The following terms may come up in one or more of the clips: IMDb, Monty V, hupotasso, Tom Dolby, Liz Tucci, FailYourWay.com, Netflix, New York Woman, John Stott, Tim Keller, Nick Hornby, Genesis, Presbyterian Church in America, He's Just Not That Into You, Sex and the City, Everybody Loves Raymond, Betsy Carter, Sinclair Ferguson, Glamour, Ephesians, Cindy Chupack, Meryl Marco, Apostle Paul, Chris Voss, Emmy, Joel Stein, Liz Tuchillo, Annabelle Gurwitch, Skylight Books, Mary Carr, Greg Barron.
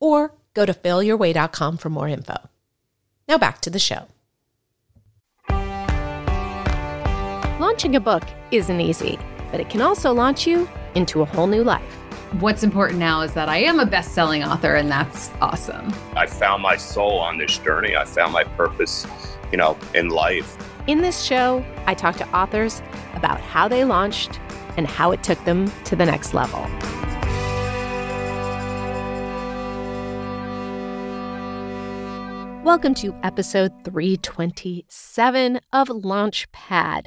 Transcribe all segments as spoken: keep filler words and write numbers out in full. or go to fail your way dot com for more info. Now back to the show. Launching a book isn't easy, but it can also launch you into a whole new life. What's important now is that I am a best-selling author, and that's awesome. I found my soul on this journey. I found my purpose, you know, in life. In this show, I talk to authors about how they launched and how it took them to the next level. Welcome to episode three twenty-seven of Launchpad,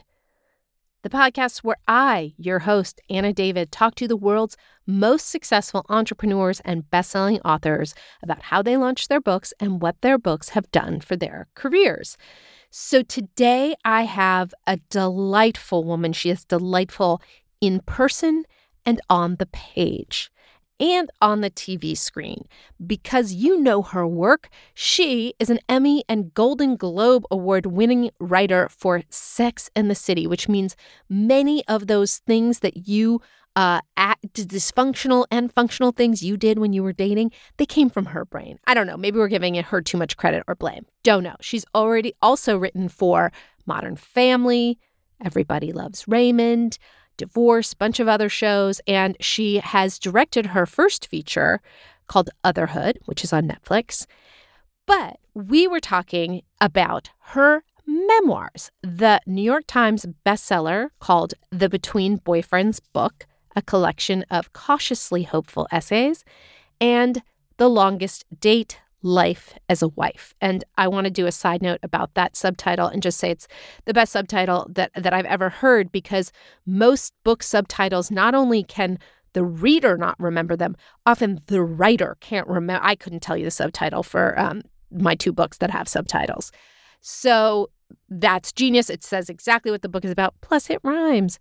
the podcast where I, your host, Anna David, talk to the world's most successful entrepreneurs and best-selling authors about how they launched their books and what their books have done for their careers. So today I have a delightful woman. She is delightful in person and on the page and on the T V screen. Because you know her work, she is an Emmy and Golden Globe Award-winning writer for Sex and the City, which means many of those things that you, uh, act, dysfunctional and functional things you did when you were dating, they came from her brain. I don't know. Maybe we're giving her too much credit or blame. Don't know. She's already also written for Modern Family, Everybody Loves Raymond, Divorce, bunch of other shows, and she has directed her first feature called Otherhood, which is on Netflix. But we were talking about her memoirs, the New York Times bestseller called The Between Boyfriends Book, a collection of cautiously hopeful essays, and The Longest Date, Life as a Wife. And I want to do a side note about that subtitle and just say it's the best subtitle that, that I've ever heard, because most book subtitles, not only can the reader not remember them, often the writer can't remember. I couldn't tell you the subtitle for um, my two books that have subtitles. So that's genius. It says exactly what the book is about. Plus it rhymes.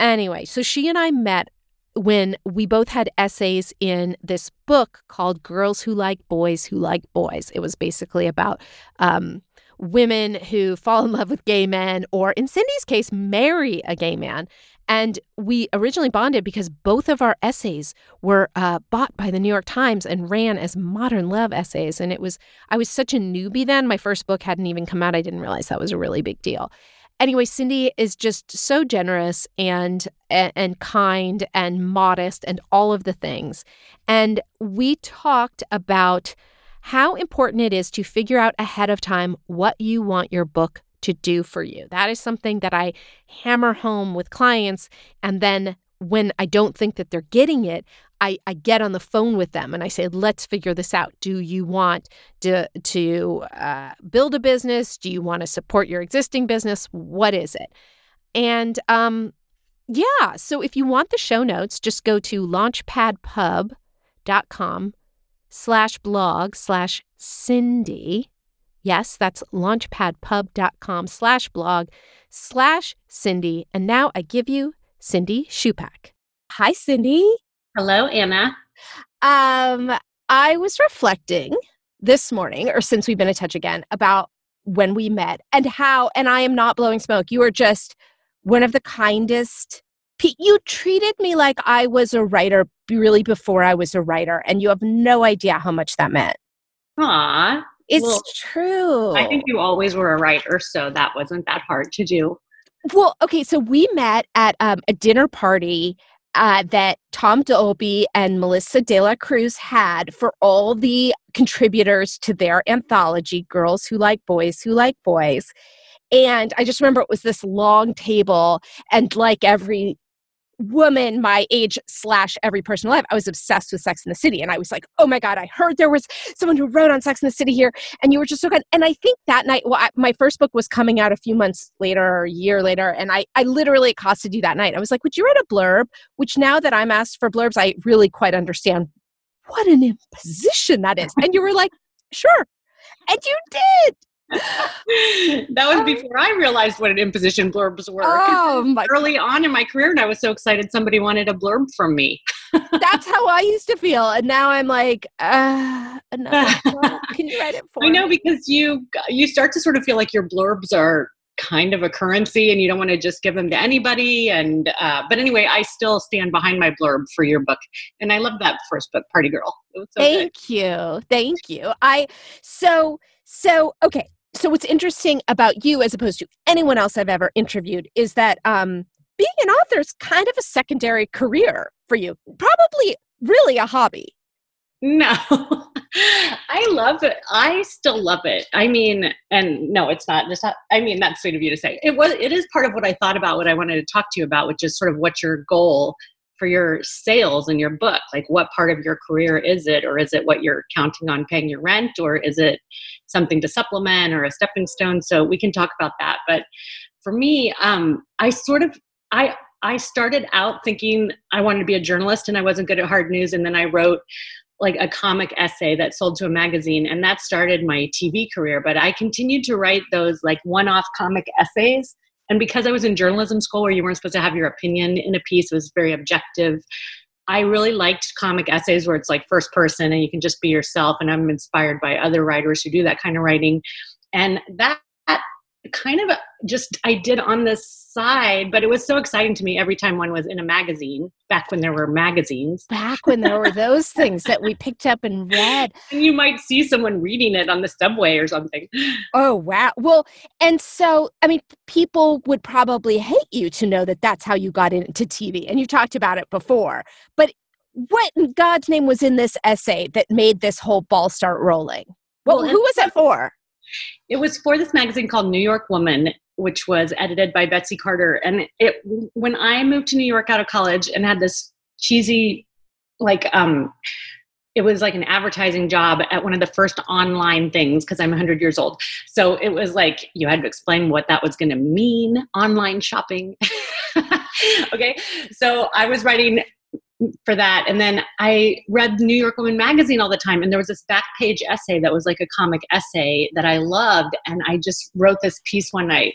Anyway, so she and I met when we both had essays in this book called Girls Who Like Boys Who Like Boys. It was basically about um, women who fall in love with gay men, or in Cindy's case, marry a gay man. And we originally bonded because both of our essays were uh, bought by the New York Times and ran as modern love essays. And it was, I was such a newbie then. My first book hadn't even come out. I didn't realize that was a really big deal. Anyway, Cindy is just so generous and, and and kind and modest and all of the things. And we talked about how important it is to figure out ahead of time what you want your book to do for you. That is something that I hammer home with clients. And then when I don't think that they're getting it, I, I get on the phone with them and I say, let's figure this out. Do you want to, to uh, build a business? Do you want to support your existing business? What is it? And um, yeah, so if you want the show notes, just go to launchpadpub.com slash blog slash Cindy. Yes, that's launchpadpub.com slash blog slash Cindy. And now I give you Cindy Chupack. Hi, Cindy. Hello, Anna. Um, I was reflecting this morning, or since we've been in touch again, about when we met and how, and I am not blowing smoke. You are just one of the kindest. You treated me like I was a writer really before I was a writer, and you have no idea how much that meant. Aw. It's well, true. I think you always were a writer, so that wasn't that hard to do. Well, okay, so we met at um, a dinner party Uh, that Tom Dolby and Melissa De La Cruz had for all the contributors to their anthology, Girls Who Like Boys Who Like Boys. And I just remember it was this long table, and like every woman my age slash every person alive, I was obsessed with Sex and the City. And I was like, oh my God, I heard there was someone who wrote on Sex and the City here. And you were just so good. And I think that night, well, I, my first book was coming out a few months later or a year later. And I, I literally accosted you that night. I was like, would you write a blurb? Which now that I'm asked for blurbs, I really quite understand what an imposition that is. And you were like, sure. And you did. That was before I realized what an imposition blurbs were. Oh, my Early God. on in my career, and I was so excited somebody wanted a blurb from me. That's how I used to feel. And now I'm like, uh, enough. Can you write it for me? I know, because you you start to sort of feel like your blurbs are kind of a currency and you don't want to just give them to anybody. And uh, but anyway, I still stand behind my blurb for your book. And I love that first book, Party Girl. It was so Thank good. you. Thank you. I so so okay. So what's interesting about you, as opposed to anyone else I've ever interviewed, is that um, being an author is kind of a secondary career for you. Probably really a hobby. No, I love it. I still love it. I mean, and no, it's not. It's not. I mean, that's sweet of you to say. It was. It is part of what I thought about, what I wanted to talk to you about, which is sort of what your goal for your sales and your book, like what part of your career is it, or is it what you're counting on paying your rent, or is it something to supplement or a stepping stone? So we can talk about that. But for me, um, I sort of, I, I started out thinking I wanted to be a journalist and I wasn't good at hard news. And then I wrote like a comic essay that sold to a magazine, and that started my T V career. But I continued to write those like one-off comic essays. And because I was in journalism school where you weren't supposed to have your opinion in a piece, it was very objective. I really liked comic essays where it's like first person and you can just be yourself. And I'm inspired by other writers who do that kind of writing. And that kind of just I did on the side, but it was so exciting to me every time one was in a magazine, back when there were magazines. Back when there were those things that we picked up and read. And you might see someone reading it on the subway or something. Oh, wow. Well, and so, I mean, people would probably hate you to know that that's how you got into T V. And you talked about it before. But what in God's name was in this essay that made this whole ball start rolling? Well, well who was it for? It was for this magazine called New York Woman, which was edited by Betsy Carter. And it, when I moved to New York out of college and had this cheesy, like, um, it was like an advertising job at one of the first online things, because I'm one hundred years old. So it was like, you had to explain what that was going to mean, online shopping. Okay. So I was writing for that. And then I read New York Woman magazine all the time. And there was this back page essay that was like a comic essay that I loved. And I just wrote this piece one night,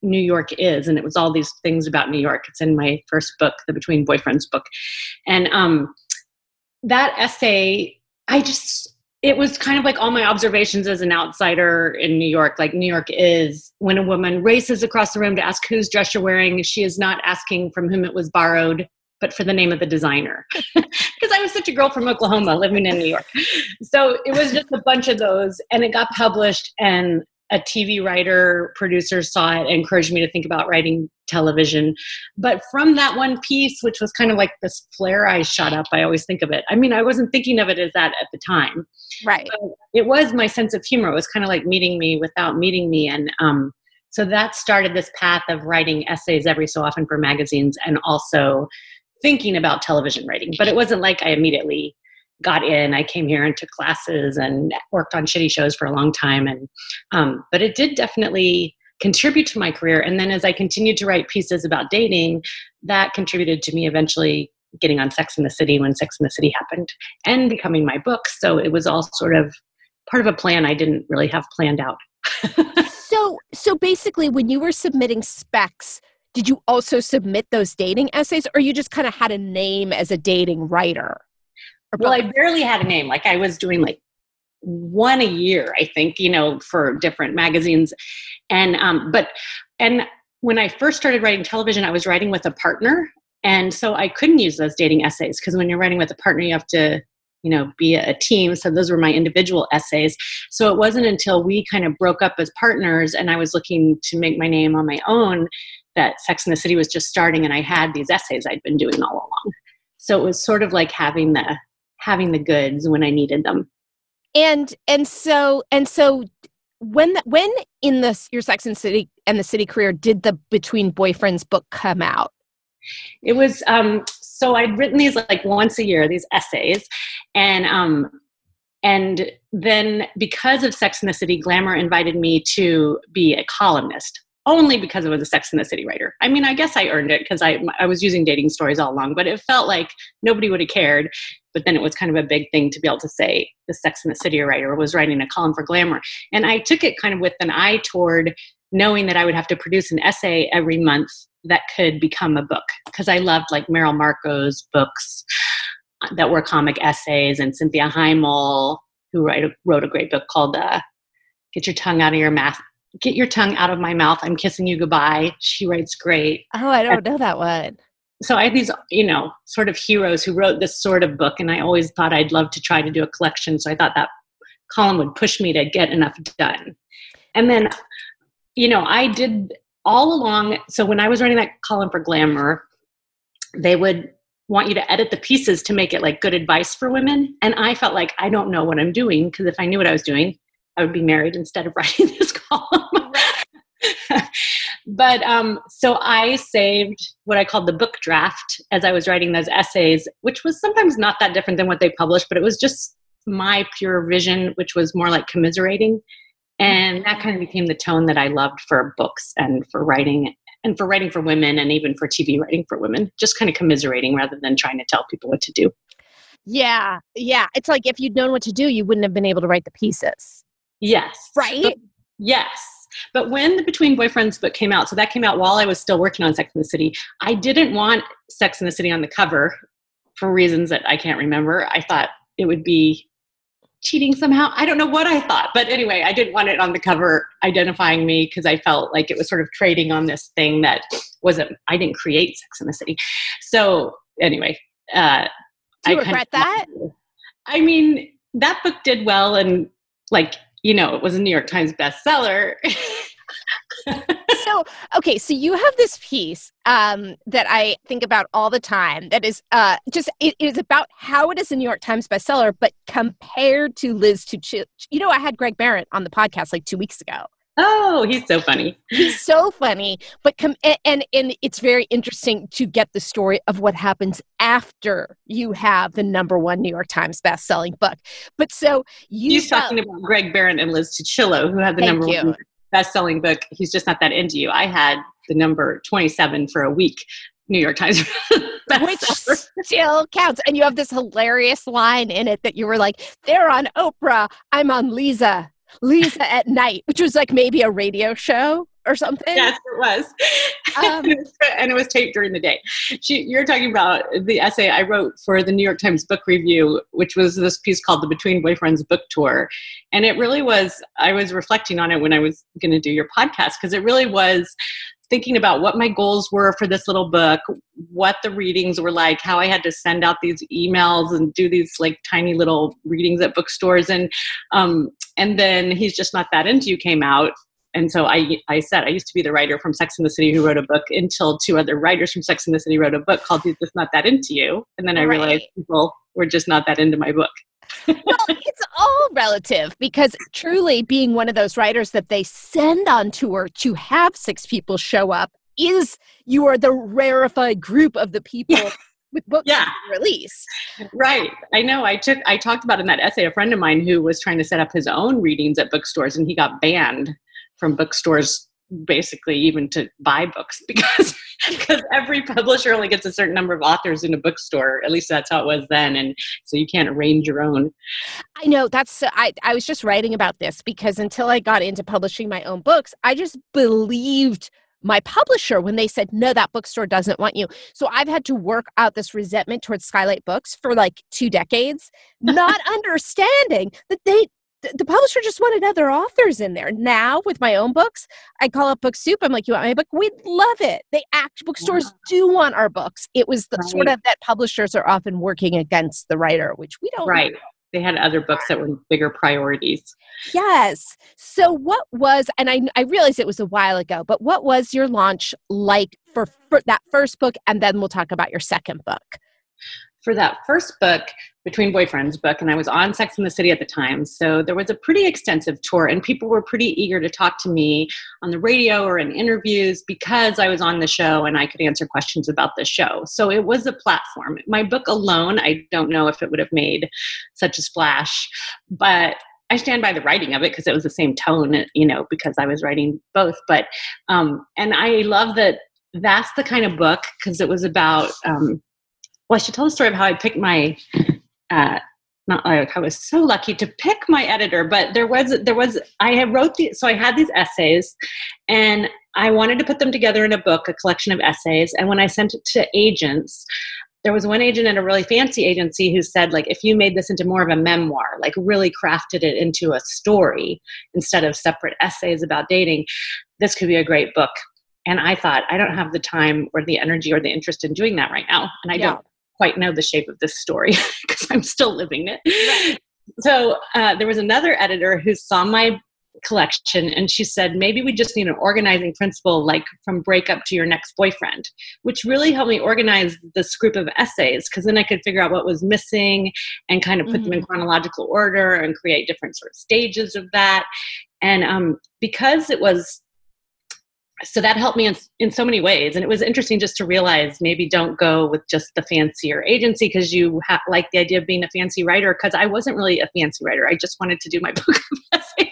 New York Is, and it was all these things about New York. It's in my first book, The Between Boyfriends Book. And um, that essay, I just, it was kind of like all my observations as an outsider in New York. Like, New York is when a woman races across the room to ask whose dress you're wearing. She is not asking from whom it was borrowed, but for the name of the designer, because I was such a girl from Oklahoma living in New York. So it was just a bunch of those, and it got published, and a T V writer producer saw it and encouraged me to think about writing television. But from that one piece, which was kind of like this flare I shot up, I always think of it. I mean, I wasn't thinking of it as that at the time. Right. But it was my sense of humor. It was kind of like meeting me without meeting me. And, um, so that started this path of writing essays every so often for magazines, and also thinking about television writing. But it wasn't like I immediately got in. I came here and took classes and worked on shitty shows for a long time. And um, but it did definitely contribute to my career. And then as I continued to write pieces about dating, that contributed to me eventually getting on Sex and the City when Sex and the City happened, and becoming my book. So it was all sort of part of a plan I didn't really have planned out. so, so basically, when you were submitting specs, did you also submit those dating essays, or you just kind of had a name as a dating writer? Well, I barely had a name. Like, I was doing like one a year, I think, you know, for different magazines. And, um, but, and when I first started writing television, I was writing with a partner. And so I couldn't use those dating essays, because when you're writing with a partner, you have to, you know, be a team. So those were my individual essays. So it wasn't until we kind of broke up as partners and I was looking to make my name on my own that Sex and the City was just starting, and I had these essays I'd been doing all along. So it was sort of like having the having the goods when I needed them. And and so and so when the, when in the your Sex and City and the City career did the Between Boyfriends book come out? It was um, so I'd written these like once a year, these essays, and um, and then because of Sex and the City, Glamour invited me to be a columnist. only because it was a Sex and the City writer. I mean, I guess I earned it because I I was using dating stories all along, but it felt like nobody would have cared. But then it was kind of a big thing to be able to say the Sex and the City writer was writing a column for Glamour. And I took it kind of with an eye toward knowing that I would have to produce an essay every month that could become a book, because I loved like Meryl Marco's books that were comic essays, and Cynthia Heimel, who write, wrote a great book called uh, Get Your Tongue Out of Your Mouth. Get Your Tongue Out of My Mouth, I'm Kissing You Goodbye. She writes great. Oh, I don't and, know that one. So I had these, you know, sort of heroes who wrote this sort of book, and I always thought I'd love to try to do a collection. So I thought that column would push me to get enough done. And then, you know, I did all along. So when I was writing that column for Glamour, they would want you to edit the pieces to make it like good advice for women. And I felt like, I don't know what I'm doing, because if I knew what I was doing, I would be married instead of writing this column. But um, so I saved what I called the book draft as I was writing those essays, which was sometimes not that different than what they published, but it was just my pure vision, which was more like commiserating. And that kind of became the tone that I loved for books and for writing and for writing for women and even for T V writing for women, just kind of commiserating rather than trying to tell people what to do. Yeah. Yeah. It's like if you'd known what to do, you wouldn't have been able to write the pieces. Yes. Right? But, yes. But when the Between Boyfriends book came out, so that came out while I was still working on Sex and the City, I didn't want Sex and the City on the cover for reasons that I can't remember. I thought it would be cheating somehow. I don't know what I thought. But anyway, I didn't want it on the cover identifying me, because I felt like it was sort of trading on this thing that wasn't, I didn't create Sex and the City. So anyway. Uh, Do you I regret that? Of, I mean, that book did well, and like, you know, it was a New York Times bestseller. So, okay. So you have this piece um, that I think about all the time that is uh, just, it, it is about how it is a New York Times bestseller, but compared to Liz Tucci. You know, I had Greg Barrett on the podcast like two weeks ago. Oh, he's so funny. He's so funny. But com- and, and it's very interesting to get the story of what happens after you have the number one New York Times best-selling book. But so you... He's felt- talking about Greg Barron and Liz Tuchillo, who had the Thank number you. one best-selling book, He's Just Not That Into You. I had the number twenty-seven for a week New York Times bestseller. Which still counts. And you have this hilarious line in it that you were like, they're on Oprah, I'm on Lisa. Lisa at Night, which was like maybe a radio show or something. Yes, it was. Um, and it was taped during the day. She, you're talking about the essay I wrote for the New York Times Book Review, which was this piece called The Between Boyfriends Book Tour. And it really was, I was reflecting on it when I was going to do your podcast, because it really was thinking about what my goals were for this little book, what the readings were like, how I had to send out these emails and do these like tiny little readings at bookstores. And um, and then He's Just Not That Into You came out. And so I I said, I used to be the writer from Sex and the City who wrote a book until two other writers from Sex and the City wrote a book called He's Just Not That Into You. And then I right. realized people were just not that into my book. Well, it's all relative, because truly being one of those writers that they send on tour to have six people show up is you are the rarefied group of the people yeah. with books yeah. released. Right. I know. I took I talked about in that essay a friend of mine who was trying to set up his own readings at bookstores, and he got banned from bookstores basically even to buy books because because every publisher only gets a certain number of authors in a bookstore. At least that's how it was then. And so you can't arrange your own. I know. That's I, I was just writing about this, because until I got into publishing my own books, I just believed my publisher when they said, no, that bookstore doesn't want you. So I've had to work out this resentment towards Skylight Books for like two decades, not understanding that they the publisher just wanted other authors in there. Now, with my own books, I call up Book Soup. I'm like, you want my book? We'd love it. They act, bookstores yeah. do want our books. It was the, right. sort of that publishers are often working against the writer, which we don't Right. know. They had other books that were bigger priorities. Yes. So what was, and I, I realized it was a while ago, but what was your launch like for, for that first book? And then we'll talk about your second book. For that first book, Between Boyfriends book, and I was on Sex and the City at the time, so there was a pretty extensive tour, and people were pretty eager to talk to me on the radio or in interviews because I was on the show and I could answer questions about the show. So it was a platform. My book alone, I don't know if it would have made such a splash, but I stand by the writing of it because it was the same tone, you know, because I was writing both. But, um, and I love that that's the kind of book, because it was about, um, well, I should tell the story of how I picked my, uh, not like I was so lucky to pick my editor, but there was, there was, I had wrote the, so I had these essays and I wanted to put them together in a book, a collection of essays. And when I sent it to agents, there was one agent at a really fancy agency who said, like, if you made this into more of a memoir, like really crafted it into a story instead of separate essays about dating, this could be a great book. And I thought, I don't have the time or the energy or the interest in doing that right now. And I yeah. don't quite know the shape of this story because I'm still living it. Right. So uh, there was another editor who saw my collection and she said, maybe we just need an organizing principle, like from breakup to your next boyfriend, which really helped me organize this group of essays, because then I could figure out what was missing and kind of put mm-hmm. them in chronological order and create different sort of stages of that. And um, because it was, so that helped me in, in so many ways. And it was interesting just to realize, maybe don't go with just the fancier agency because you ha- like the idea of being a fancy writer, because I wasn't really a fancy writer. I just wanted to do my book of essays.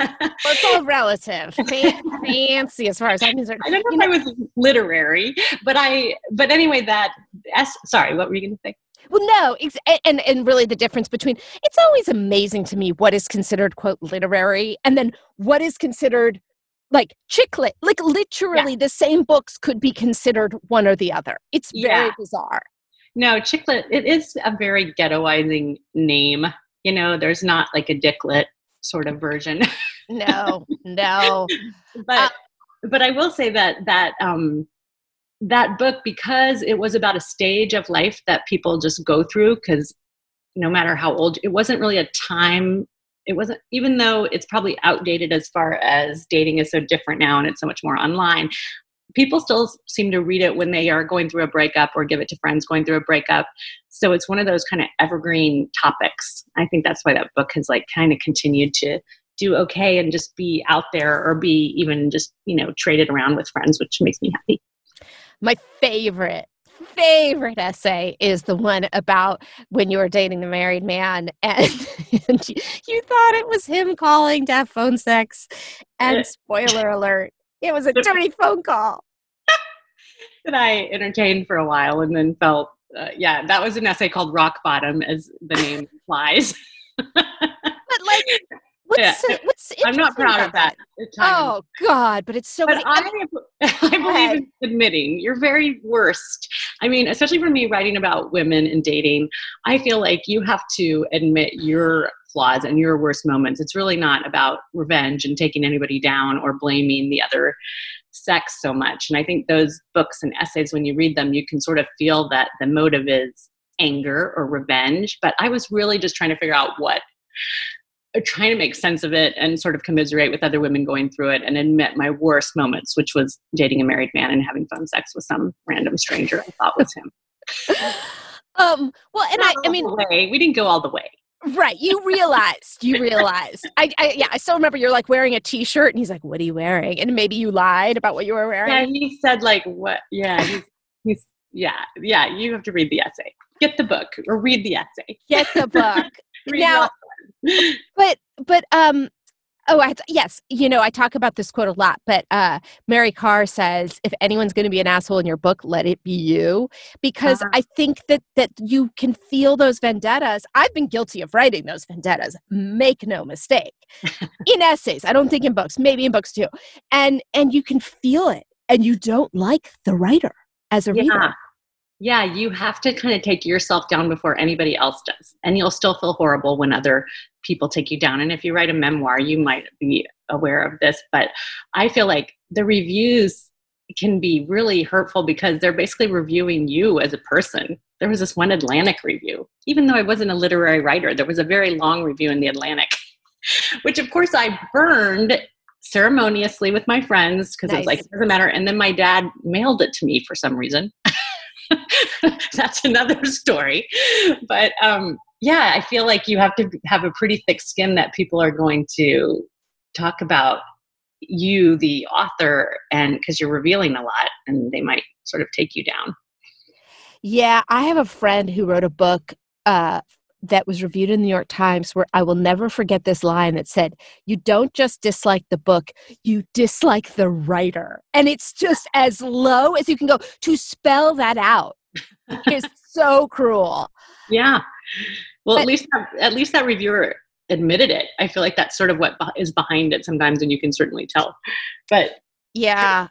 Well, it's all relative. Fancy as far as I'm concerned. I don't know if I was literary, but I, but anyway, that, sorry, what were you going to say? Well, no, ex- and, and really the difference between, it's always amazing to me what is considered, quote, literary, and then what is considered like chick lit. Like literally yeah. the same books could be considered one or the other. It's very yeah. bizarre. No, chick lit, it is a very ghettoizing name. You know, there's not like a dick lit sort of version. No, no. But uh, but I will say that that um that book, because it was about a stage of life that people just go through, because no matter how old, it wasn't really a time, it wasn't, even though it's probably outdated as far as dating is so different now and it's so much more online, people still seem to read it when they are going through a breakup or give it to friends going through a breakup. So it's one of those kind of evergreen topics. I think that's why that book has like kind of continued to do okay and just be out there, or be even just, you know, traded around with friends, which makes me happy. My favorite, favorite essay is the one about when you were dating the married man and, and you, you thought it was him calling to have phone sex. And spoiler alert, it was a dirty phone call that I entertained for a while and then felt, uh, yeah, that was an essay called Rock Bottom, as the name implies. But like, what's, yeah. so, what's I'm not proud of that. that. Oh God, but it's so, but I, I believe in admitting your very worst. I mean, especially for me writing about women and dating, I feel like you have to admit your flaws and your worst moments. It's really not about revenge and taking anybody down or blaming the other sex so much. And I think those books and essays, when you read them, you can sort of feel that the motive is anger or revenge. But I was really just trying to figure out what, trying to make sense of it and sort of commiserate with other women going through it and admit my worst moments, which was dating a married man and having phone sex with some random stranger I thought was him. um, well, and I, I mean, we didn't go all the way. Right. You realized, you realized. I, I, yeah, I still remember you're like wearing a t-shirt and he's like, what are you wearing? And maybe you lied about what you were wearing. Yeah, he said like, what? Yeah. He's, he's yeah. Yeah. You have to read the essay, get the book or read the essay. Get the book. Read now, but, but, um, oh, I, yes. You know, I talk about this quote a lot, but uh, Mary Carr says, if anyone's going to be an asshole in your book, let it be you. Because uh-huh. I think that that you can feel those vendettas. I've been guilty of writing those vendettas. Make no mistake. In essays. I don't think in books. Maybe in books too. And and you can feel it. And you don't like the writer as a yeah. reader. Yeah, you have to kind of take yourself down before anybody else does. And you'll still feel horrible when other people take you down. And if you write a memoir, you might be aware of this. But I feel like the reviews can be really hurtful because they're basically reviewing you as a person. There was this one Atlantic review. Even though I wasn't a literary writer, there was a very long review in the Atlantic, which of course I burned ceremoniously with my friends because nice. It was like, it doesn't matter. And then my dad mailed it to me for some reason. That's another story. But um, yeah, I feel like you have to have a pretty thick skin that people are going to talk about you, the author, and because you're revealing a lot and they might sort of take you down. Yeah, I have a friend who wrote a book uh, that was reviewed in the New York Times where I will never forget this line that said, you don't just dislike the book, you dislike the writer. And it's just as low as you can go to spell that out. It's so cruel. Yeah. Well, but, at least at least that reviewer admitted it. I feel like that's sort of what is behind it sometimes, and you can certainly tell. But yeah.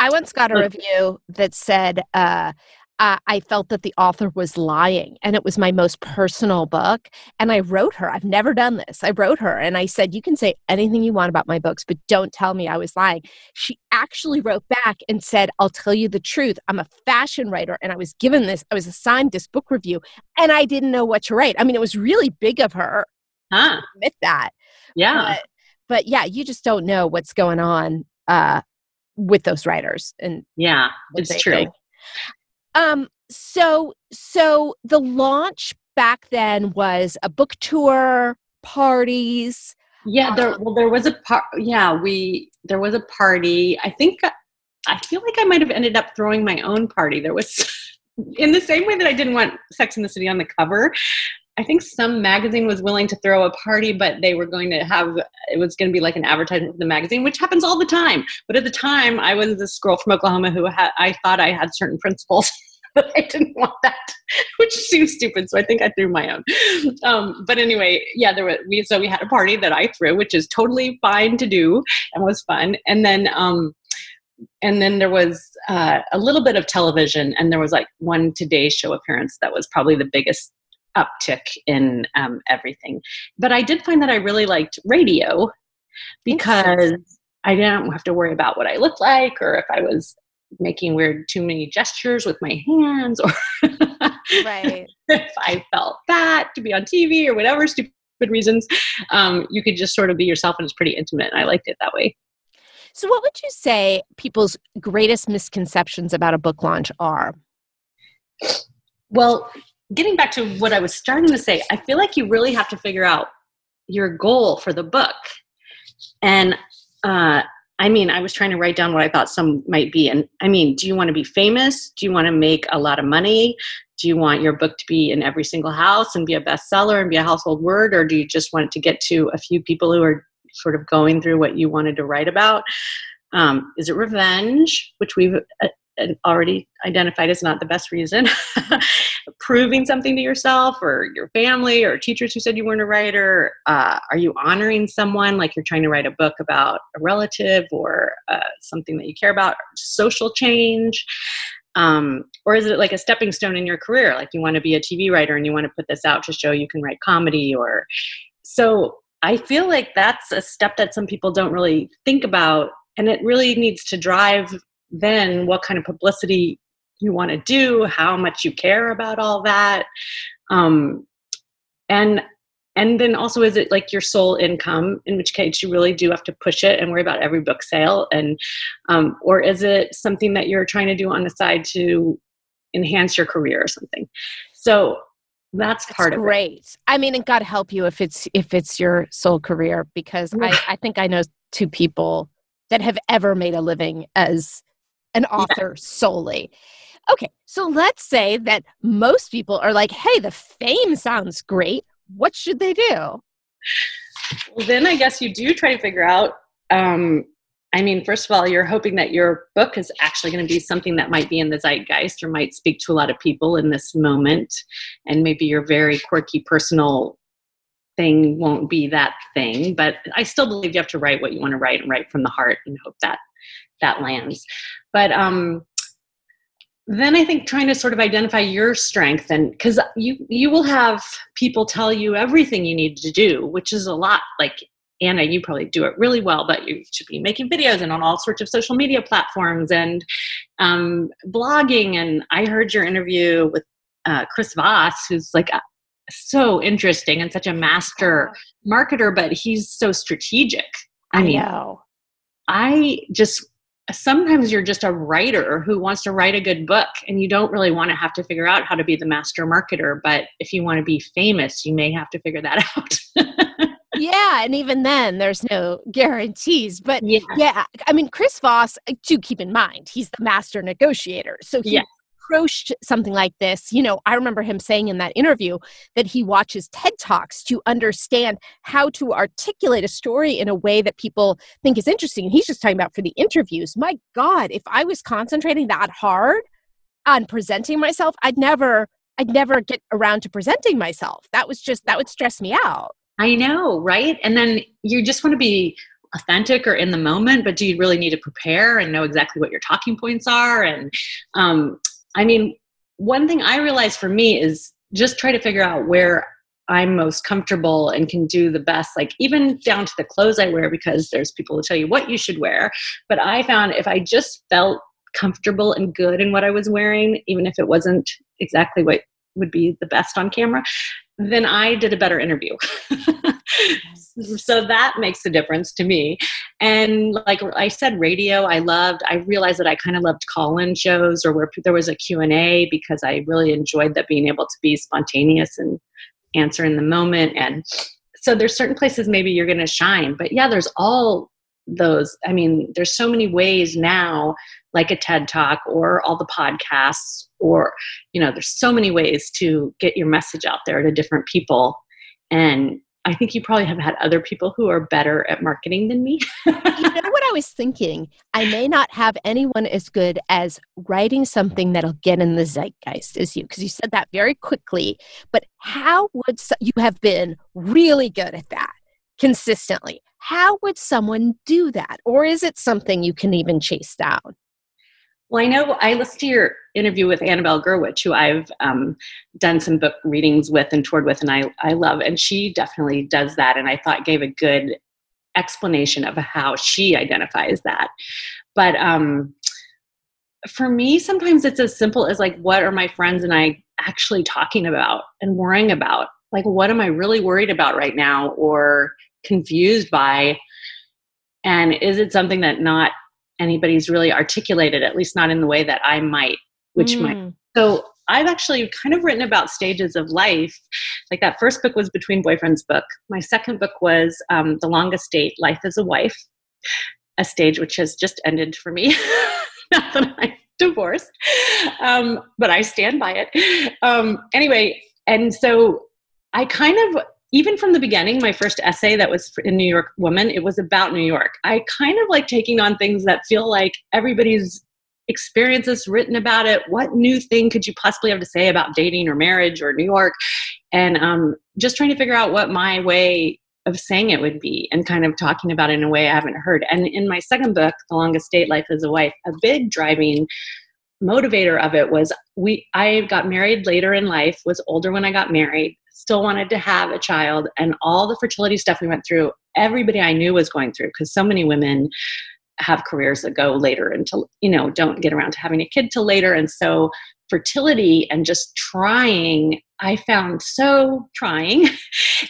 I once got a review that said, uh, Uh, I felt that the author was lying, and it was my most personal book. And I wrote her. I've never done this. I wrote her and I said, you can say anything you want about my books, but don't tell me I was lying. She actually wrote back and said, I'll tell you the truth. I'm a fashion writer and I was given this, I was assigned this book review and I didn't know what to write. I mean, it was really big of her huh. to admit that. Yeah. But, but yeah, you just don't know what's going on uh, with those writers. And yeah, it's true. Do. Um, so, so the launch back then was a book tour, parties. Yeah. There, well, there was a par- yeah, we, there was a party. I think, I feel like I might've ended up throwing my own party. There was, in the same way that I didn't want Sex and the City on the cover, I think some magazine was willing to throw a party, but they were going to have, it was going to be like an advertisement for the magazine, which happens all the time. But at the time, I was this girl from Oklahoma who ha- I thought I had certain principles, but I didn't want that, which seems stupid. So I think I threw my own. Um, but anyway, yeah, there were, we, so we had a party that I threw, which is totally fine to do and was fun. And then, um, And then there was uh, a little bit of television, and there was like one Today Show appearance that was probably the biggest uptick in um, everything. But I did find that I really liked radio because I didn't have to worry about what I looked like or if I was making weird too many gestures with my hands or right. if I felt fat to be on T V or whatever stupid reasons. Um, you could just sort of be yourself, and it's pretty intimate. And I liked it that way. So what would you say people's greatest misconceptions about a book launch are? Well, getting back to what I was starting to say, I feel like you really have to figure out your goal for the book. And, uh, I mean, I was trying to write down what I thought some might be. And I mean, do you want to be famous? Do you want to make a lot of money? Do you want your book to be in every single house and be a bestseller and be a household word? Or do you just want it to get to a few people who are sort of going through what you wanted to write about? Um, is it revenge, which we've uh, already identified as not the best reason, proving something to yourself or your family or teachers who said you weren't a writer? Uh, are you honoring someone, like you're trying to write a book about a relative or uh, something that you care about, social change? Um, or is it like a stepping stone in your career? Like you want to be a T V writer and you want to put this out to show you can write comedy or so. I feel like that's a step that some people don't really think about, and it really needs to drive then what kind of publicity you want to do, how much you care about all that. Um, and and then also, is it like your sole income, in which case you really do have to push it and worry about every book sale? And um, or is it something that you're trying to do on the side to enhance your career or something? So That's part That's of great. it. Great. I mean, and God help you if it's if it's your sole career, because I, I think I know two people that have ever made a living as an author yeah. solely. Okay, so let's say that most people are like, hey, the fame sounds great. What should they do? Well, then I guess you do try to figure out, um, I mean, first of all, you're hoping that your book is actually going to be something that might be in the zeitgeist or might speak to a lot of people in this moment. And maybe your very quirky personal thing won't be that thing. But I still believe you have to write what you want to write and write from the heart and hope that that lands. But um, then I think trying to sort of identify your strength, and because you, you will have people tell you everything you need to do, which is a lot. Like, Anna, you probably do it really well, but you should be making videos and on all sorts of social media platforms and um, blogging. And I heard your interview with uh, Chris Voss, who's like a, so interesting and such a master marketer, but he's so strategic. I mean, I know. I just, sometimes you're just a writer who wants to write a good book and you don't really want to have to figure out how to be the master marketer. But if you want to be famous, you may have to figure that out. Yeah. And even then there's no guarantees, but yeah. yeah, I mean, Chris Voss, do keep in mind, he's the master negotiator. So he yeah. approached something like this, you know, I remember him saying in that interview that he watches TED Talks to understand how to articulate a story in a way that people think is interesting. And he's just talking about for the interviews. My God, if I was concentrating that hard on presenting myself, I'd never, I'd never get around to presenting myself. That was just, that would stress me out. I know, right? And then you just want to be authentic or in the moment, but do you really need to prepare and know exactly what your talking points are? And um, I mean, one thing I realized for me is just try to figure out where I'm most comfortable and can do the best, like even down to the clothes I wear, because there's people who tell you what you should wear. But I found if I just felt comfortable and good in what I was wearing, even if it wasn't exactly what would be the best on camera, then I did a better interview. So that makes a difference to me. And like I said, radio, I loved, I realized that I kind of loved call-in shows or where there was a Q and A, because I really enjoyed that, being able to be spontaneous and answer in the moment. And so there's certain places maybe you're going to shine, but yeah, there's all those. I mean, there's so many ways now, like a TED Talk or all the podcasts, or, you know, there's so many ways to get your message out there to different people. And I think you probably have had other people who are better at marketing than me. You know what I was thinking? I may not have anyone as good as writing something that'll get in the zeitgeist as you, because you said that very quickly, but how would so- you have been really good at that consistently? How would someone do that? Or is it something you can even chase down? Well, I know I listened to your interview with Annabelle Gurwitch, who I've um, done some book readings with and toured with, and I, I love. And she definitely does that, and I thought gave a good explanation of how she identifies that. But um, for me, sometimes it's as simple as, like, what are my friends and I actually talking about and worrying about? Like, what am I really worried about right now or confused by? And is it something that not anybody's really articulated, at least not in the way that I might, which mm. might. So I've actually kind of written about stages of life. Like that first book was Between Boyfriends Book. My second book was um, The Longest Date, Life as a Wife, a stage which has just ended for me. Not that I'm divorced, um, but I stand by it. Um, anyway, and so I kind of, even from the beginning, my first essay that was in New York Woman, it was about New York. I kind of like taking on things that feel like everybody's experiences written about it. What new thing could you possibly have to say about dating or marriage or New York? And um, just trying to figure out what my way of saying it would be and kind of talking about it in a way I haven't heard. And in my second book, The Longest Date, Life as a Wife, a big driving motivator of it was we. I got married later in life, was older when I got married, still wanted to have a child, and all the fertility stuff we went through, everybody I knew was going through, because so many women have careers that go later until, you know, don't get around to having a kid till later. And so fertility and just trying, I found so trying.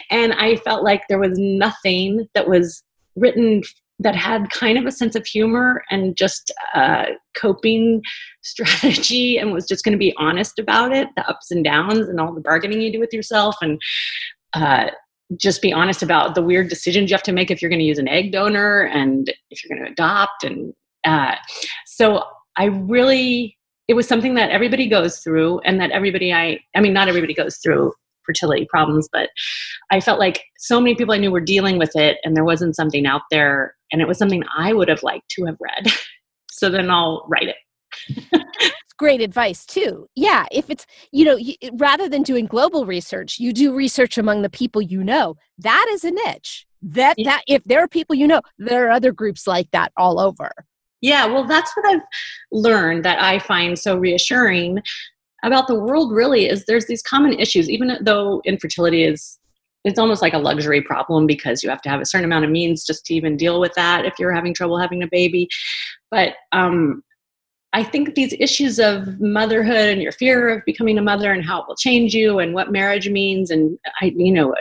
And I felt like there was nothing that was written that had kind of a sense of humor and just uh, coping strategy, and was just going to be honest about it, the ups and downs and all the bargaining you do with yourself, and uh, just be honest about the weird decisions you have to make if you're going to use an egg donor and if you're going to adopt. And uh, so I really, it was something that everybody goes through, and that everybody, I, I mean, not everybody goes through fertility problems, but I felt like so many people I knew were dealing with it, and there wasn't something out there, and it was something I would have liked to have read. So then I'll write it. It's great advice too. Yeah. If it's, you know, you, rather than doing global research, you do research among the people, you know, that is a niche that, yeah. that if there are people, you know, there are other groups like that all over. Yeah. Well, that's what I've learned that I find so reassuring about the world, really, is there's these common issues, even though infertility is, it's almost like a luxury problem because you have to have a certain amount of means just to even deal with that if you're having trouble having a baby. But um, I think these issues of motherhood and your fear of becoming a mother and how it will change you and what marriage means and, you know,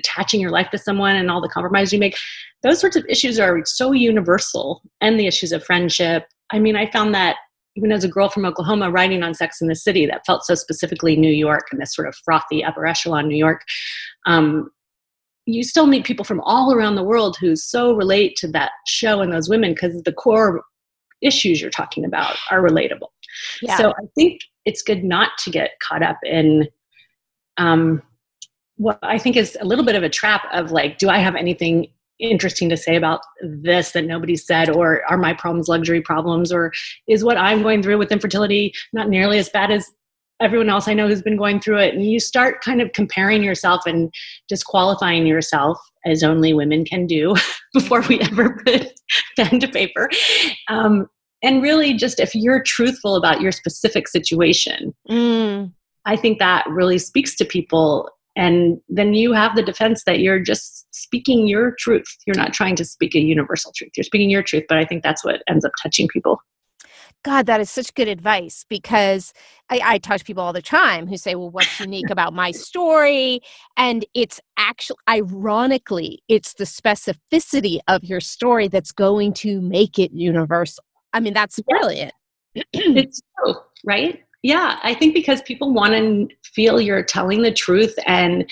attaching your life to someone and all the compromise you make, those sorts of issues are so universal. And the issues of friendship. I mean, I found that even as a girl from Oklahoma writing on Sex and the City, that felt so specifically New York and this sort of frothy upper echelon New York. Um, you still meet people from all around the world who so relate to that show and those women, because the core issues you're talking about are relatable. Yeah. So I think it's good not to get caught up in um, what I think is a little bit of a trap of like, do I have anything interesting to say about this that nobody said, or are my problems luxury problems, or is what I'm going through with infertility not nearly as bad as everyone else I know who's been going through it? And you start kind of comparing yourself and disqualifying yourself, as only women can do before we ever put pen to paper. Um, and really just if you're truthful about your specific situation, mm. I think that really speaks to people. And then you have the defense that you're just speaking your truth. You're not trying to speak a universal truth. You're speaking your truth. But I think that's what ends up touching people. God, that is such good advice, because I, I talk to people all the time who say, well, what's unique about my story? And it's actually, ironically, it's the specificity of your story that's going to make it universal. I mean, that's brilliant. It's true, right? Yeah, I think because people want to feel you're telling the truth and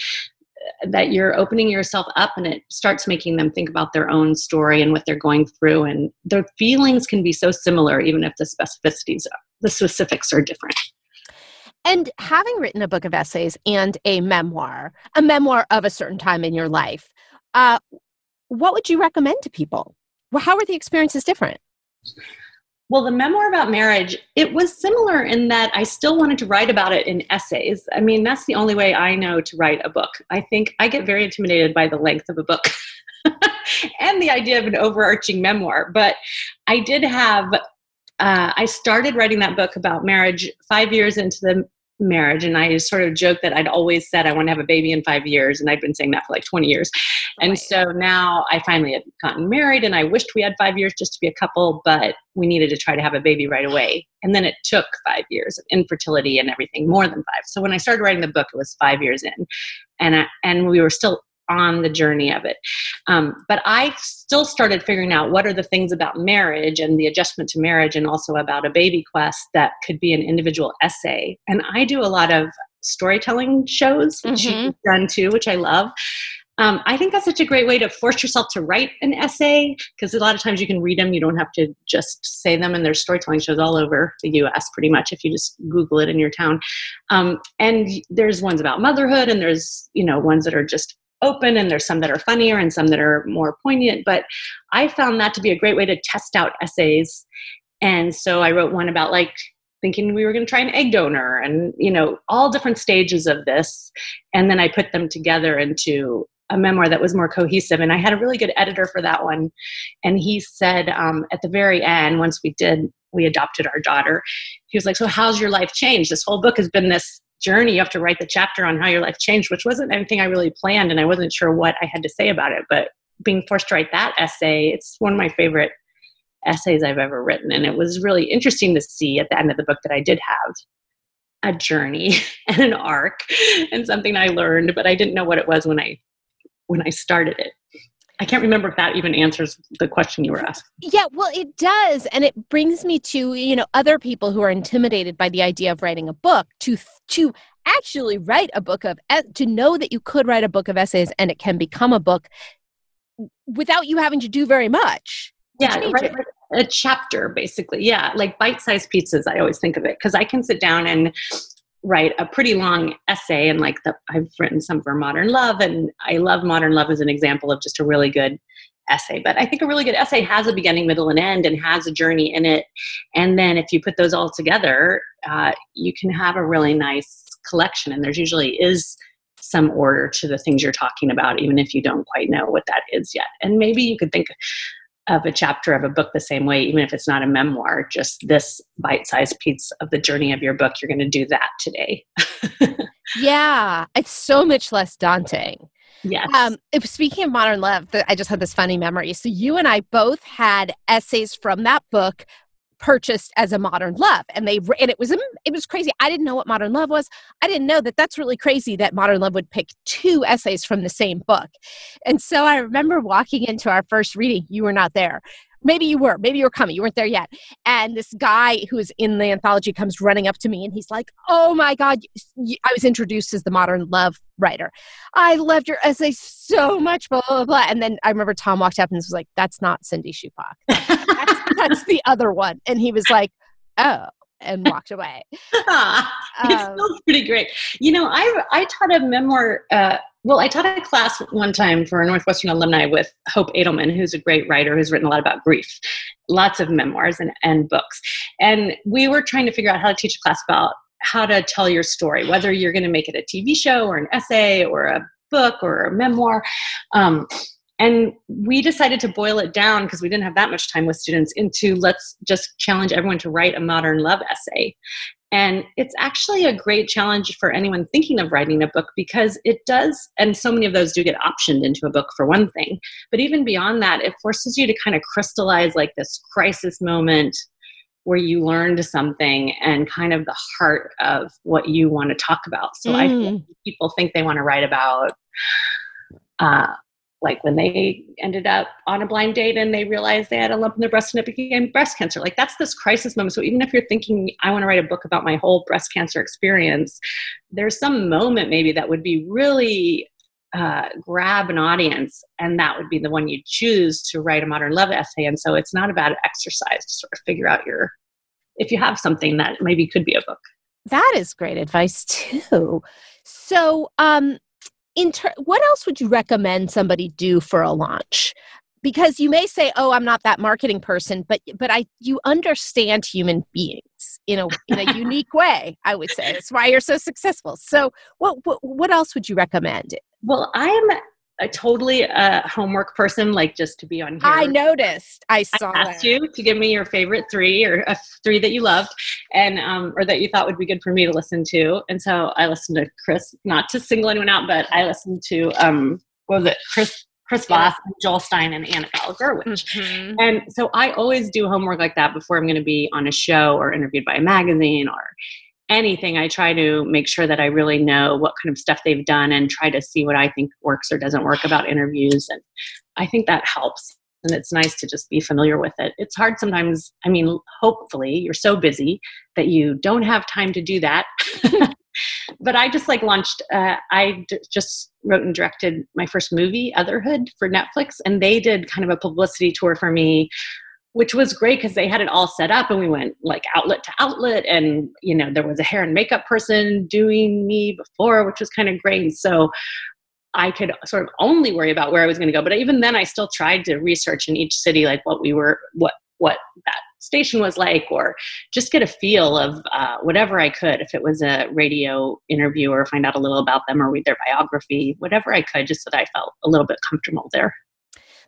that you're opening yourself up, and it starts making them think about their own story and what they're going through. And their feelings can be so similar, even if the specificities, the specifics are different. And having written a book of essays and a memoir, a memoir of a certain time in your life, uh, what would you recommend to people? Well, how are the experiences different? Well, the memoir about marriage, it was similar in that I still wanted to write about it in essays. I mean, that's the only way I know to write a book. I think I get very intimidated by the length of a book and the idea of an overarching memoir. But I did have, uh, I started writing that book about marriage five years into the marriage. And I sort of joked that I'd always said I want to have a baby in five years. And I'd been saying that for like twenty years. And so now I finally had gotten married, and I wished we had five years just to be a couple, but we needed to try to have a baby right away. And then it took five years of infertility and everything, more than five. So when I started writing the book, it was five years in, and I, and we were still on the journey of it. Um, but I still started figuring out what are the things about marriage and the adjustment to marriage, and also about a baby quest that could be an individual essay. And I do a lot of storytelling shows, which mm-hmm. you've done too, which I love. Um, I think that's such a great way to force yourself to write an essay, because a lot of times you can read them. You don't have to just say them. And there's storytelling shows all over the U S pretty much if you just Google it in your town. Um, and there's ones about motherhood, and there's, you know, ones that are just open, and there's some that are funnier and some that are more poignant. But I found that to be a great way to test out essays. And so I wrote one about like thinking we were going to try an egg donor, and, you know, all different stages of this. And then I put them together into a memoir that was more cohesive. And I had a really good editor for that one. And he said, um, at the very end, once we did, we adopted our daughter, he was like, so how's your life changed? This whole book has been this journey. You have to write the chapter on how your life changed, which wasn't anything I really planned. And I wasn't sure what I had to say about it, but being forced to write that essay, it's one of my favorite essays I've ever written. And it was really interesting to see at the end of the book that I did have a journey and an arc and something I learned, but I didn't know what it was when I when I started it. I can't remember if that even answers the question you were asking. Yeah, well, it does. And it brings me to, you know, other people who are intimidated by the idea of writing a book, to to actually write a book of, to know that you could write a book of essays and it can become a book without you having to do very much. Yeah, right, a chapter, basically. Yeah, like bite-sized pieces, I always think of it, because I can sit down and write a pretty long essay, and like the, I've written some for Modern Love, and I love Modern Love as an example of just a really good essay. But I think a really good essay has a beginning, middle, and end, and has a journey in it. And then if you put those all together, uh, you can have a really nice collection. And there's usually is some order to the things you're talking about, even if you don't quite know what that is yet. And maybe you could think of a chapter of a book the same way, even if it's not a memoir, just this bite-sized piece of the journey of your book, you're going to do that today. Yeah, it's so much less daunting. Yes. Um, if, speaking of Modern Love, the, I just had this funny memory. So you and I both had essays from that book purchased as a Modern Love, and they and it was it was crazy. I didn't know what Modern Love was. I didn't know that that's really crazy that Modern Love would pick two essays from the same book. And so I remember walking into our first reading. You were not there. Maybe you were. Maybe you were coming. You weren't there yet. And this guy who is in the anthology comes running up to me, and he's like, oh my God, I was introduced as the Modern Love writer. I loved your essay so much, blah, blah, blah. And then I remember Tom walked up and was like, that's not Cindy Chupack. That's, that's the other one. And he was like, oh, and walked away. ah, um, it sounds pretty great. You know, I, I taught a memoir, uh, well, I taught a class one time for Northwestern alumni with Hope Edelman, who's a great writer who's written a lot about grief, lots of memoirs and, and books. And we were trying to figure out how to teach a class about how to tell your story, whether you're going to make it a T V show or an essay or a book or a memoir. Um, and we decided to boil it down, because we didn't have that much time with students, into let's just challenge everyone to write a modern love essay. And it's actually a great challenge for anyone thinking of writing a book, because it does, and so many of those do get optioned into a book for one thing, but even beyond that, it forces you to kind of crystallize like this crisis moment where you learned something and kind of the heart of what you want to talk about. So mm. I think people think they want to write about uh, like when they ended up on a blind date and they realized they had a lump in their breast and it became breast cancer. Like that's this crisis moment. So even if you're thinking, I want to write a book about my whole breast cancer experience, there's some moment maybe that would be really uh, grab an audience, and that would be the one you choose to write a modern love essay. And so it's not a bad exercise to sort of figure out your, if you have something that maybe could be a book. That is great advice too. So, um, in ter- what else would you recommend somebody do for a launch? Because you may say, "Oh, I'm not that marketing person," but but I you understand human beings in a in a unique way. I would say that's why you're so successful. So, what what, what else would you recommend? Well, I'm a totally a uh, homework person, like just to be on here. I noticed. I saw I asked that. You to give me your favorite three or uh, three that you loved and um, or that you thought would be good for me to listen to. And so I listened to Chris, not to single anyone out, but I listened to, um, what was it, Chris Chris Voss, yeah. Joel Stein, and Annabelle Gurwitch. Mm-hmm. And so I always do homework like that before I'm going to be on a show or interviewed by a magazine or anything. I try to make sure that I really know what kind of stuff they've done and try to see what I think works or doesn't work about interviews. And I think that helps. And it's nice to just be familiar with it. It's hard sometimes. I mean, hopefully you're so busy that you don't have time to do that. But I just like launched, uh, I d- just wrote and directed my first movie, Otherhood, for Netflix. And they did kind of a publicity tour for me, which was great because they had it all set up and we went like outlet to outlet, and you know, there was a hair and makeup person doing me before, which was kind of great. And so I could sort of only worry about where I was going to go. But even then I still tried to research in each city, like what we were, what, what that station was like, or just get a feel of uh, whatever I could. If it was a radio interview, or find out a little about them or read their biography, whatever I could, just so that I felt a little bit comfortable there.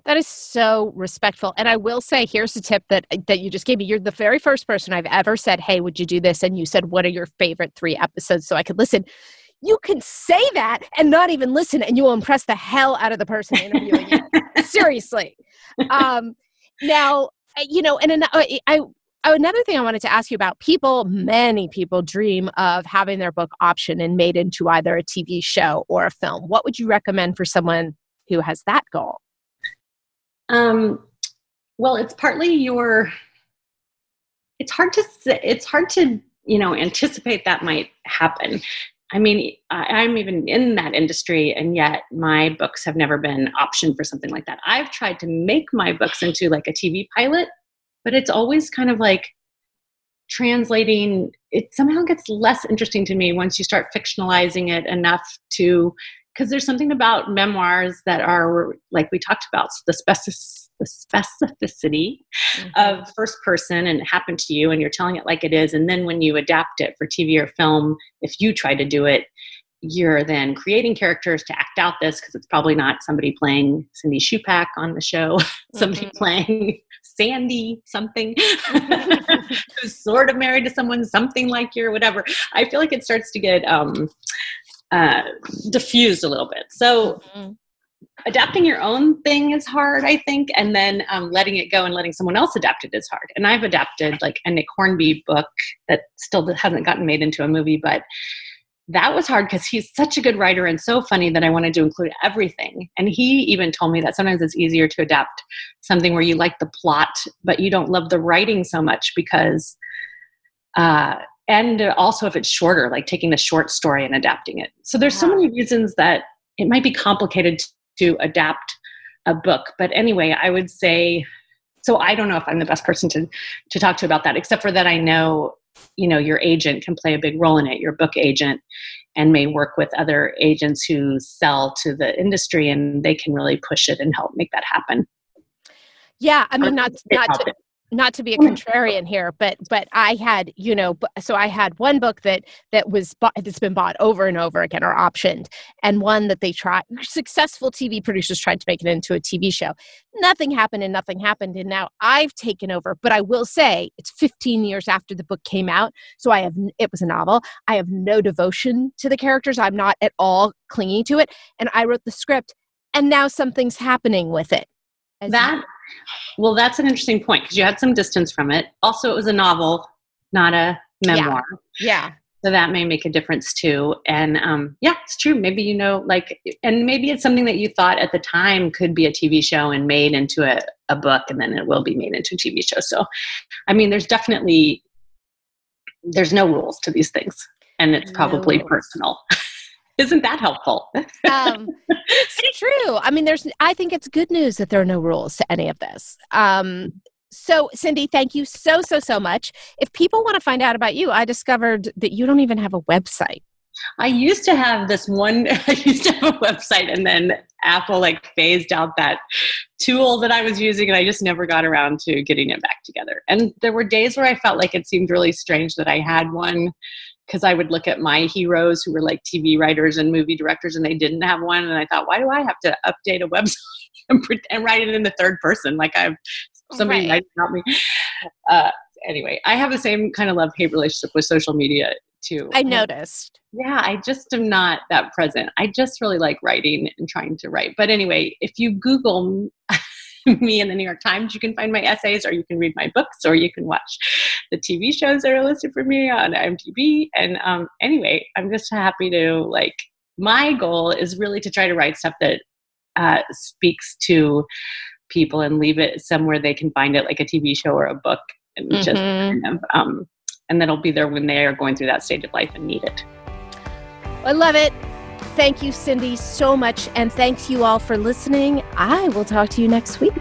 That is so respectful. And I will say, here's a tip that that you just gave me. You're the very first person I've ever said, hey, would you do this? And you said, what are your favorite three episodes so I could listen? You can say that and not even listen, and you will impress the hell out of the person interviewing you. Seriously. Um, now, you know, and an, I, I, another thing I wanted to ask you about, people, many people dream of having their book optioned and made into either a T V show or a film. What would you recommend for someone who has that goal? Um, well, it's partly your, it's hard to, it's hard to, you know, anticipate that might happen. I mean, I, I'm even in that industry, and yet my books have never been optioned for something like that. I've tried to make my books into like a T V pilot, but it's always kind of like translating. It somehow gets less interesting to me once you start fictionalizing it enough to, because there's something about memoirs that are, like we talked about, the specific, the specificity mm-hmm. of first person, and it happened to you and you're telling it like it is. And then when you adapt it for T V or film, if you try to do it, you're then creating characters to act out this, because it's probably not somebody playing Cindy Chupack on the show, mm-hmm. somebody playing Sandy something, who's sort of married to someone, something like your whatever. I feel like it starts to get... Um, Uh, diffused a little bit. So mm-hmm. adapting your own thing is hard, I think. And then um, letting it go and letting someone else adapt it is hard. And I've adapted like a Nick Hornby book that still hasn't gotten made into a movie, but that was hard because he's such a good writer and so funny that I wanted to include everything. And he even told me that sometimes it's easier to adapt something where you like the plot, but you don't love the writing so much because, uh, and also if it's shorter, like taking the short story and adapting it. So there's so many reasons that it might be complicated to adapt a book. But anyway, I would say, so I don't know if I'm the best person to, to talk to about that, except for that I know you know, your agent can play a big role in it, your book agent, and may work with other agents who sell to the industry, and they can really push it and help make that happen. Yeah. I mean, not, not, to, not to be a contrarian here, but, but I had, you know, so I had one book that, that was, bought, that's been bought over and over again or optioned, and one that they tried, successful T V producers tried to make it into a T V show. Nothing happened and nothing happened. And now I've taken over, but I will say it's fifteen years after the book came out. So I have, it was a novel. I have no devotion to the characters. I'm not at all clinging to it. And I wrote the script, and now something's happening with it. That, well, that's an interesting point, because you had some distance from it. Also, it was a novel, not a memoir. Yeah. yeah. So that may make a difference too. And um, yeah, it's true. Maybe, you know, like, and maybe it's something that you thought at the time could be a T V show and made into a, a book, and then it will be made into a T V show. So, I mean, there's definitely, there's no rules to these things, and it's probably no. personal. Isn't that helpful? um, it's true. I mean, there's, I think it's good news that there are no rules to any of this. Um, so Cindy, thank you so, so, so much. If people want to find out about you, I discovered that you don't even have a website. I used to have this one, I used to have a website, and then Apple like phased out that tool that I was using, and I just never got around to getting it back together. And there were days where I felt like it seemed really strange that I had one, because I would look at my heroes who were like T V writers and movie directors, and they didn't have one. And I thought, why do I have to update a website and, pre- and write it in the third person? Like I've somebody right. writing about me. Uh, anyway, I have the same kind of love-hate relationship with social media too. I noticed. Yeah. I just am not that present. I just really like writing and trying to write. But anyway, if you Google me in the New York Times, you can find my essays, or you can read my books, or you can watch the T V shows that are listed for me on I M D B. And um, anyway, I'm just happy to, like, my goal is really to try to write stuff that uh, speaks to people and leave it somewhere they can find it, like a T V show or a book, and mm-hmm. just kind of, um, and that'll be there when they are going through that stage of life and need it. I love it. Thank you, Cindy, so much. And thanks you all for listening. I will talk to you next week.